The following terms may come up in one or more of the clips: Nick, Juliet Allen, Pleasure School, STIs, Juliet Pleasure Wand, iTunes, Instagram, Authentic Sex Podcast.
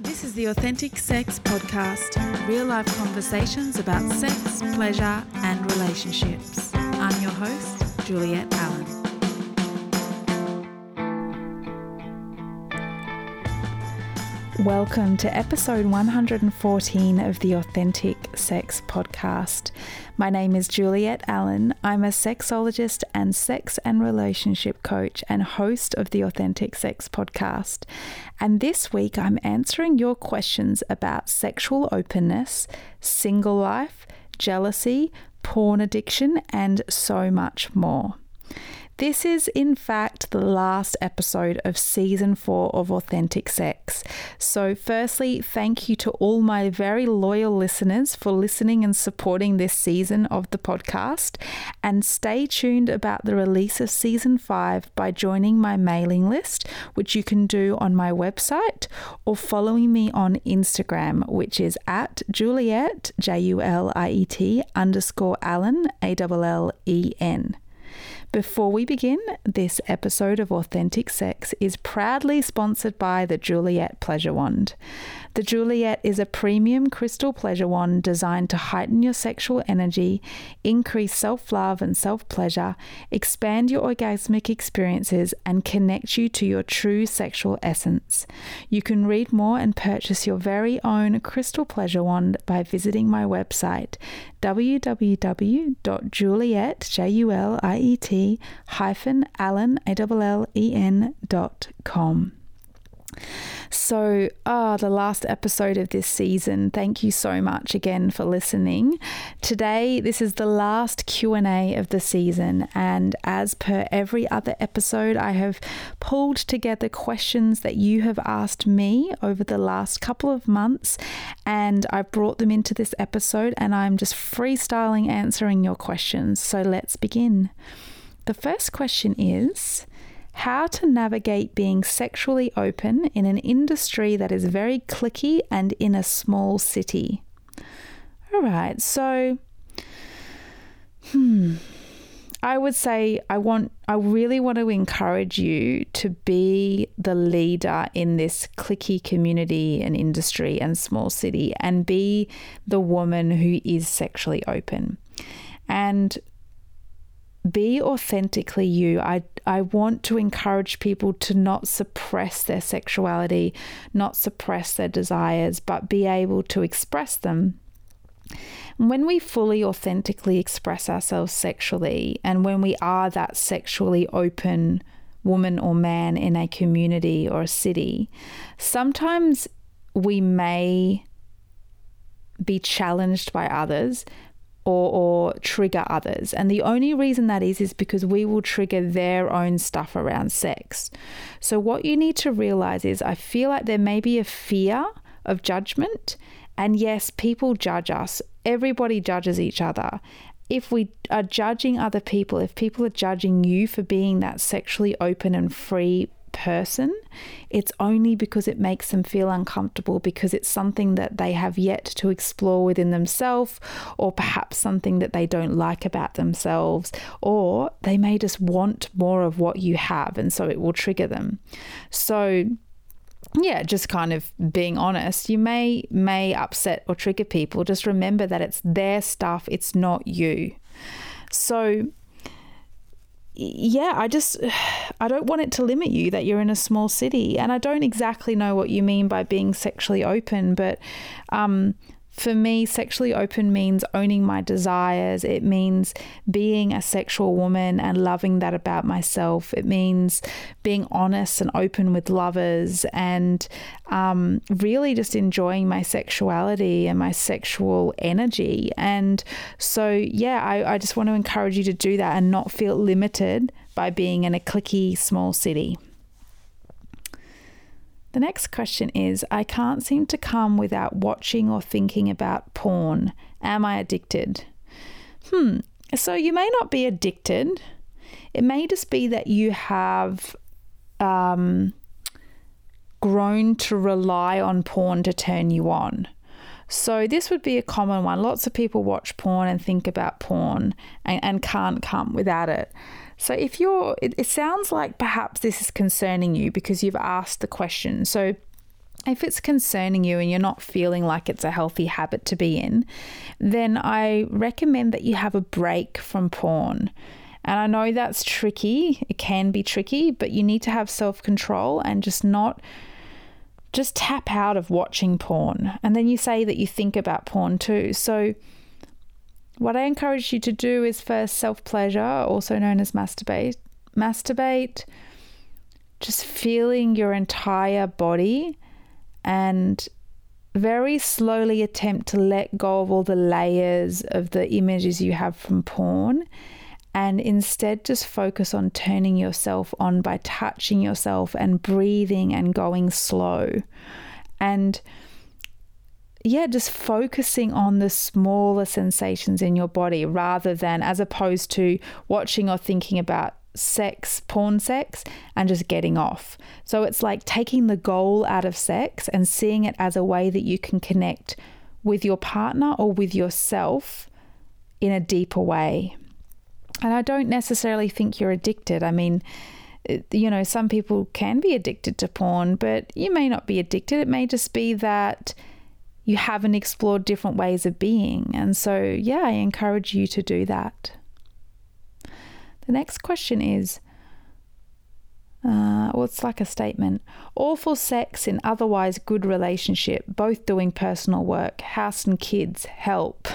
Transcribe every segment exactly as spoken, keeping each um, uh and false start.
This is the Authentic Sex Podcast, real-life conversations about sex, pleasure and relationships. I'm your host, Juliet Allen. Welcome to episode one hundred fourteen of the Authentic Sex Podcast. My name is Juliet Allen. I'm a sexologist and sex and relationship coach and host of the Authentic Sex Podcast. And this week I'm answering your questions about sexual openness, single life, jealousy, porn addiction, and so much more. This is, in fact, the last episode of Season four of Authentic Sex. So firstly, thank you to all my very loyal listeners for listening and supporting this season of the podcast. And stay tuned about the release of Season five by joining my mailing list, which you can do on my website, or following me on Instagram, which is at Juliet, J U L I E T, underscore Allen, A L L E N. Before we begin, this episode of Authentic Sex is proudly sponsored by the Juliet Pleasure Wand. The Juliet is a premium crystal pleasure wand designed to heighten your sexual energy, increase self-love and self-pleasure, expand your orgasmic experiences, and connect you to your true sexual essence. You can read more and purchase your very own crystal pleasure wand by visiting my website, w w w dot juliet dot com. hyphen Allen, A-L-L-E-N dot com. So, ah, oh, the last episode of this season. Thank you so much again for listening. Today, this is the last Q and A of the season. And as per every other episode, I have pulled together questions that you have asked me over the last couple of months. And I've brought them into this episode and I'm just freestyling answering your questions. So let's begin. The first question is, how to navigate being sexually open in an industry that is very cliquey and in a small city. All right, so hmm, I would say I want, I really want to encourage you to be the leader in this cliquey community and industry and small city, and be the woman who is sexually open, and be authentically you. I I want to encourage people to not suppress their sexuality, not suppress their desires, but be able to express them. When we fully authentically express ourselves sexually, and when we are that sexually open woman or man in a community or a city, sometimes we may be challenged by others, Or, or trigger others. And the only reason that is, is because we will trigger their own stuff around sex. So what you need to realize is, I feel like there may be a fear of judgment. And yes, people judge us. Everybody judges each other. If we are judging other people, if people are judging you for being that sexually open and free person, it's only because it makes them feel uncomfortable, because it's something that they have yet to explore within themselves, or perhaps something that they don't like about themselves, or they may just want more of what you have, and so it will trigger them. So yeah, just kind of being honest, you may may upset or trigger people. Just remember that it's their stuff, it's not you. So yeah, I just, I don't want it to limit you that you're in a small city. And I don't exactly know what you mean by being sexually open, but um, for me, sexually open means owning my desires. It means being a sexual woman and loving that about myself. It means being honest and open with lovers, and um, really just enjoying my sexuality and my sexual energy. And so, yeah, I, I just want to encourage you to do that and not feel limited by being in a cliquey small city. The next question is, I can't seem to come without watching or thinking about porn. Am I addicted? Hmm. So you may not be addicted. It may just be that you have um, grown to rely on porn to turn you on. So this would be a common one. Lots of people watch porn and think about porn and, and can't come without it. So if you're, it, it sounds like perhaps this is concerning you because you've asked the question. So if it's concerning you and you're not feeling like it's a healthy habit to be in, then I recommend that you have a break from porn. And I know that's tricky. It can be tricky, but you need to have self-control and just not, just tap out of watching porn. And then you say that you think about porn too. So what I encourage you to do is first self-pleasure, also known as masturbate, masturbate, just feeling your entire body, and very slowly attempt to let go of all the layers of the images you have from porn, and instead just focus on turning yourself on by touching yourself and breathing and going slow. And yeah, just focusing on the smaller sensations in your body, rather than, as opposed to watching or thinking about sex, porn sex, and just getting off. So it's like taking the goal out of sex and seeing it as a way that you can connect with your partner or with yourself in a deeper way. And I don't necessarily think you're addicted. I mean, you know, some people can be addicted to porn, but you may not be addicted. It may just be that you haven't explored different ways of being. And so, yeah, I encourage you to do that. The next question is, uh, well, it's like a statement. All for sex in otherwise good relationship, both doing personal work, house and kids, help.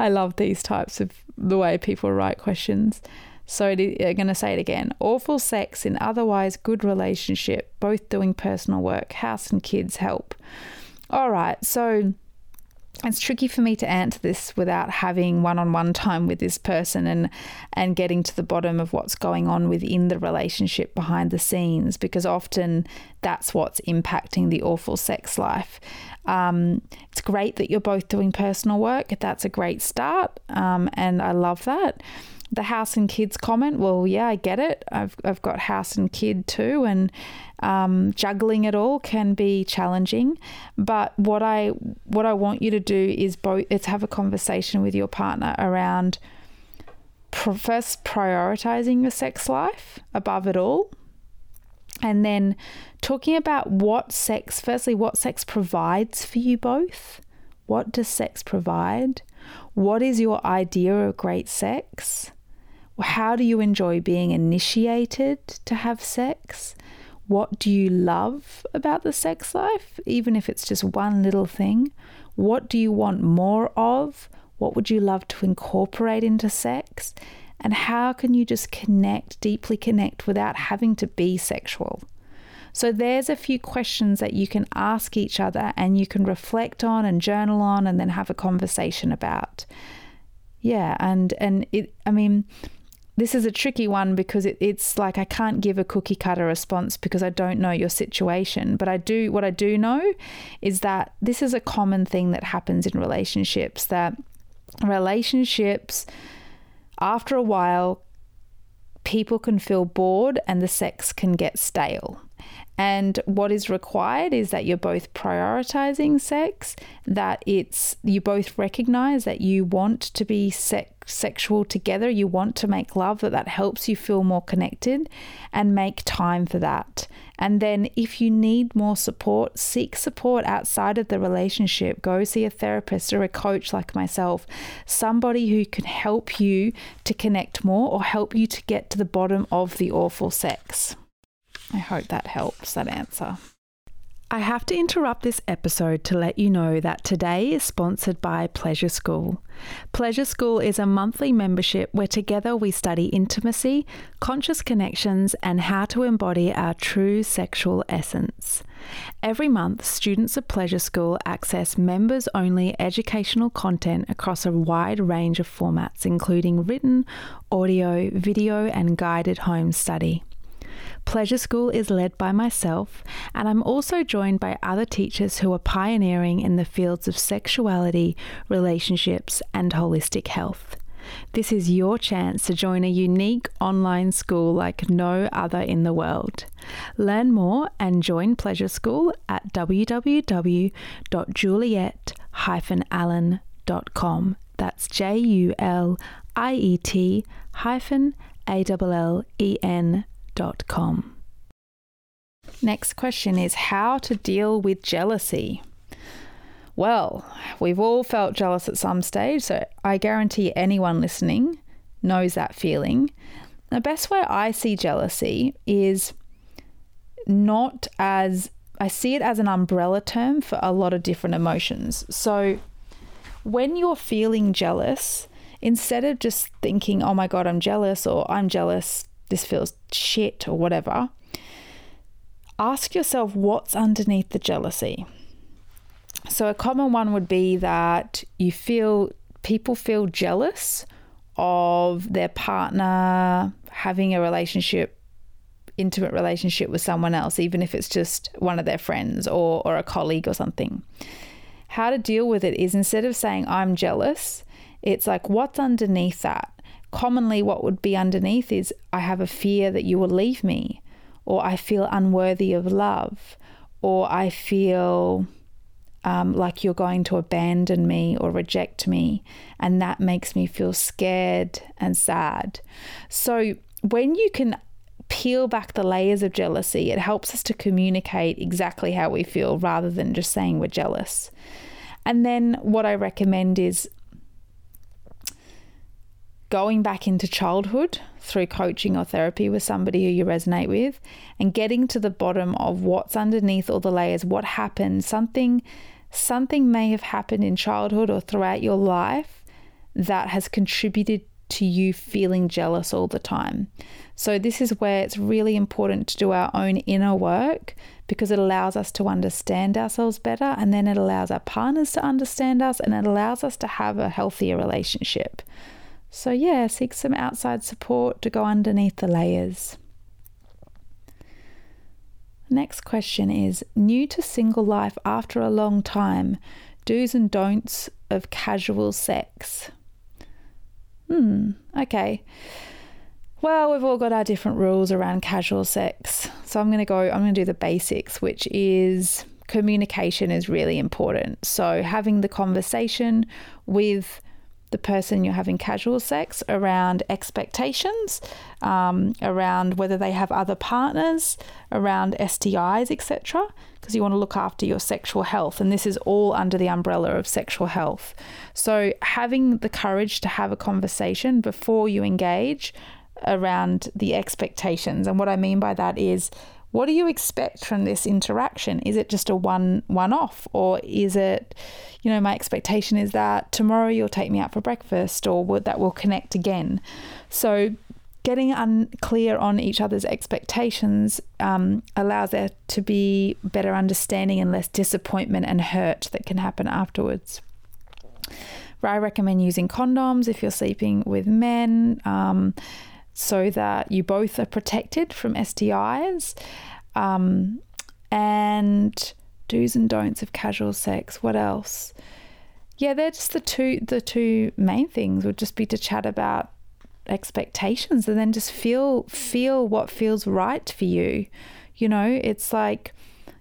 I love these types of the way people write questions. So I'm going to say it again. All for sex in otherwise good relationship, both doing personal work, house and kids, help. All right, so it's tricky for me to answer this without having one-on-one time with this person and and getting to the bottom of what's going on within the relationship behind the scenes, because often that's what's impacting the awful sex life. Um, it's great that you're both doing personal work. That's a great start, um, and I love that. The house and kids comment, well, yeah, I get it. I've I've got house and kid too, and um, juggling it all can be challenging. But what I what I want you to do is both is have a conversation with your partner around pr- first prioritizing your sex life above it all, and then talking about what sex. Firstly, what sex provides for you both. What does sex provide? What is your idea of great sex? How do you enjoy being initiated to have sex? What do you love about the sex life, even if it's just one little thing? What do you want more of? What would you love to incorporate into sex? And how can you just connect, deeply connect, without having to be sexual? So there's a few questions that you can ask each other and you can reflect on and journal on and then have a conversation about. Yeah, and and it, I mean, this is a tricky one because it, it's like I can't give a cookie cutter response because I don't know your situation. But I do, what I do know is that this is a common thing that happens in relationships, that relationships, after a while, people can feel bored and the sex can get stale. And what is required is that you're both prioritizing sex, that it's you both recognize that you want to be sex, sexual together, you want to make love, that that helps you feel more connected, and make time for that. And then if you need more support, seek support outside of the relationship. Go see a therapist or a coach like myself, somebody who can help you to connect more or help you to get to the bottom of the awful sex. I hope that helps, that answer. I have to interrupt this episode to let you know that today is sponsored by Pleasure School. Pleasure School is a monthly membership where together we study intimacy, conscious connections, and how to embody our true sexual essence. Every month, students of Pleasure School access members-only educational content across a wide range of formats, including written, audio, video, and guided home study. Pleasure School is led by myself, and I'm also joined by other teachers who are pioneering in the fields of sexuality, relationships, and holistic health. This is your chance to join a unique online school like no other in the world. Learn more and join Pleasure School at w w w dot juliet dash allen dot com. That's J U L I E T hyphen A-double-L-E-N dot com. Next question is how to deal with jealousy. Well, we've all felt jealous at some stage, so I guarantee anyone listening knows that feeling. The best way I see jealousy is not as, I see it as an umbrella term for a lot of different emotions. So when you're feeling jealous, instead of just thinking, oh my God, I'm jealous, or I'm jealous, this feels shit, or whatever, ask yourself what's underneath the jealousy. So a common one would be that you feel, people feel jealous of their partner having a relationship, intimate relationship with someone else, even if it's just one of their friends or, or a colleague or something. How to deal with it is instead of saying I'm jealous, it's like what's underneath that? Commonly what would be underneath is I have a fear that you will leave me, or I feel unworthy of love, or I feel um, like you're going to abandon me or reject me, and that makes me feel scared and sad. So when you can peel back the layers of jealousy, it helps us to communicate exactly how we feel rather than just saying we're jealous. And then what I recommend is going back into childhood through coaching or therapy with somebody who you resonate with and getting to the bottom of what's underneath all the layers, what happened, something, something may have happened in childhood or throughout your life that has contributed to you feeling jealous all the time. So this is where it's really important to do our own inner work, because it allows us to understand ourselves better, and then it allows our partners to understand us, and it allows us to have a healthier relationship. So yeah, seek some outside support to go underneath the layers. Next question is, new to single life after a long time, do's and don'ts of casual sex. Hmm, okay. Well, we've all got our different rules around casual sex. So I'm going to go, I'm going to do the basics, which is communication is really important. So having the conversation with the person you're having casual sex around expectations, um, around whether they have other partners, around S T Is, et cetera, because you want to look after your sexual health. And this is all under the umbrella of sexual health. So having the courage to have a conversation before you engage around the expectations. And what I mean by that is, what do you expect from this interaction? Is it just a one one off, or is it, you know, my expectation is that tomorrow you'll take me out for breakfast, or that we'll connect again? So getting unclear on each other's expectations um, allows there to be better understanding and less disappointment and hurt that can happen afterwards. I recommend using condoms if you're sleeping with men, um, so that you both are protected from S T Is. Um, and do's and don'ts of casual sex. What else? Yeah, they're just the two, the two main things would just be to chat about expectations, and then just feel, feel what feels right for you. You know, it's like,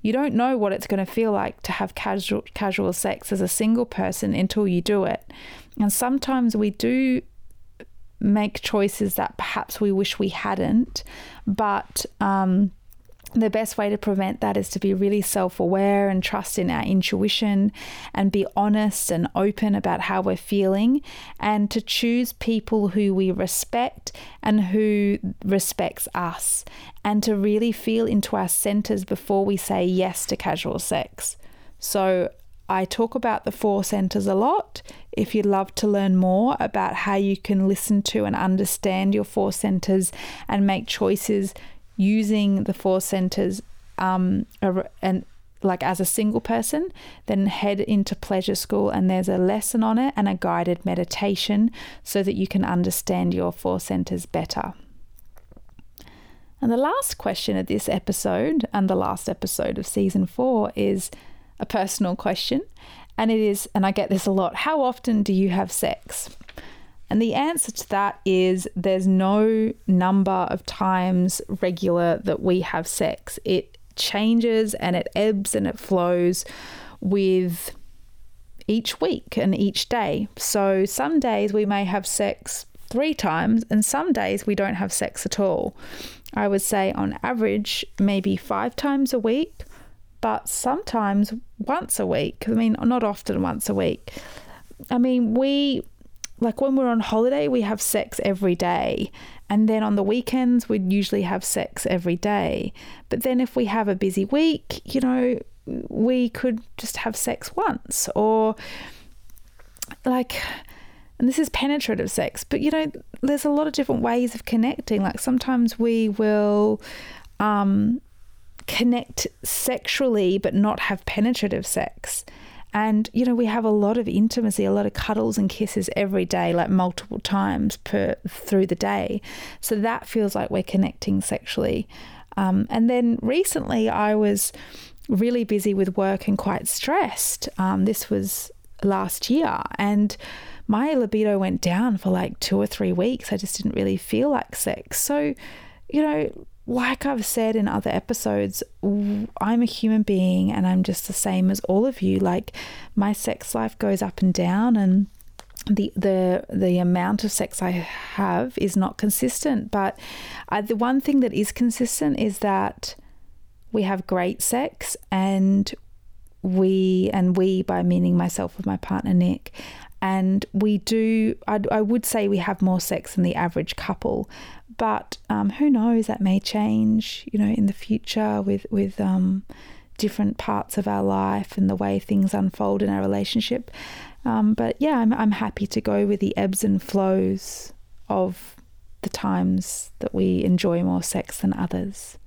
you don't know what it's going to feel like to have casual, casual sex as a single person until you do it. And sometimes we do make choices that perhaps we wish we hadn't, but um, the best way to prevent that is to be really self-aware and trust in our intuition and be honest and open about how we're feeling, and to choose people who we respect and who respects us, and to really feel into our centers before we say yes to casual sex. So I talk about the four centers a lot. If you'd love to learn more about how you can listen to and understand your four centers and make choices using the four centers um, and like as a single person, then head into Pleasure School, and there's a lesson on it and a guided meditation so that you can understand your four centers better. And the last question of this episode, and the last episode of season four, is a personal question, and it is, and I get this a lot, how often do you have sex? And the answer to that is there's no number of times regular that we have sex. It changes and it ebbs and it flows with each week and each day. So some days we may have sex three times, and some days we don't have sex at all. I would say on average maybe five times a week, but sometimes once a week. I mean, not often once a week. I mean, we, like when we're on holiday, we have sex every day. And then on the weekends, we'd usually have sex every day. But then if we have a busy week, you know, we could just have sex once, or like, and this is penetrative sex, but you know, there's a lot of different ways of connecting. Like sometimes we will um, connect sexually, but not have penetrative sex. And, you know, we have a lot of intimacy, a lot of cuddles and kisses every day, like multiple times per through the day. So that feels like we're connecting sexually. Um, and then recently I was really busy with work and quite stressed. Um, this was last year, and my libido went down for like two or three weeks. I just didn't really feel like sex. So, you know, like I've said in other episodes, I'm a human being and I'm just the same as all of you. Like my sex life goes up and down, and the the the amount of sex I have is not consistent. But I, the one thing that is consistent is that we have great sex, and we, and we by meaning myself with my partner Nick, and we do, I, I would say we have more sex than the average couple. But um, who knows, that may change, you know, in the future with, with um, different parts of our life and the way things unfold in our relationship. Um, but yeah, I'm I'm happy to go with the ebbs and flows of the times that we enjoy more sex than others.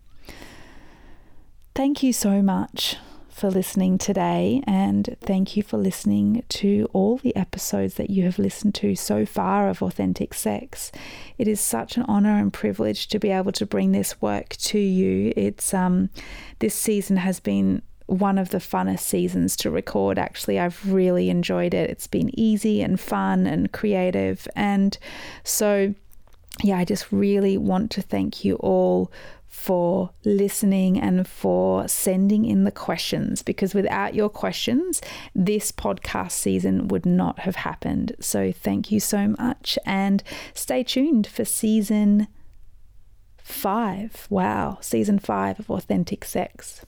Thank you so much for listening today, and thank you for listening to all the episodes that you have listened to so far of Authentic Sex. It is such an honor and privilege to be able to bring this work to you. It's um this season has been one of the funnest seasons to record. Actually, I've really enjoyed it. It's been easy and fun and creative, and so yeah, I just really want to thank you all for listening and for sending in the questions, because without your questions, this podcast season would not have happened. So thank you so much, and stay tuned for season five. Wow, season five of Authentic Sex.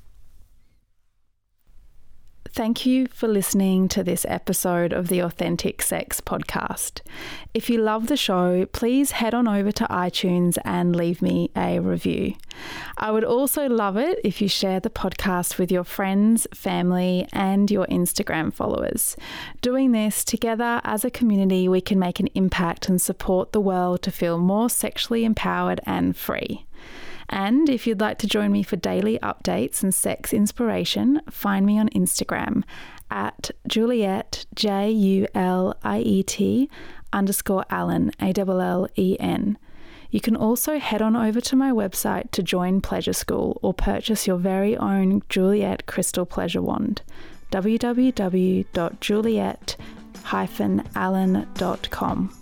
Thank you for listening to this episode of the Authentic Sex Podcast. If you love the show, please head on over to iTunes and leave me a review. I would also love it if you share the podcast with your friends, family, and your Instagram followers. Doing this together as a community, we can make an impact and support the world to feel more sexually empowered and free. And if you'd like to join me for daily updates and sex inspiration, find me on Instagram at Juliet, J U L I E T, underscore Allen, A L L E N. You can also head on over to my website to join Pleasure School or purchase your very own Juliet Crystal Pleasure Wand, w w w dot juliet dash allen dot com.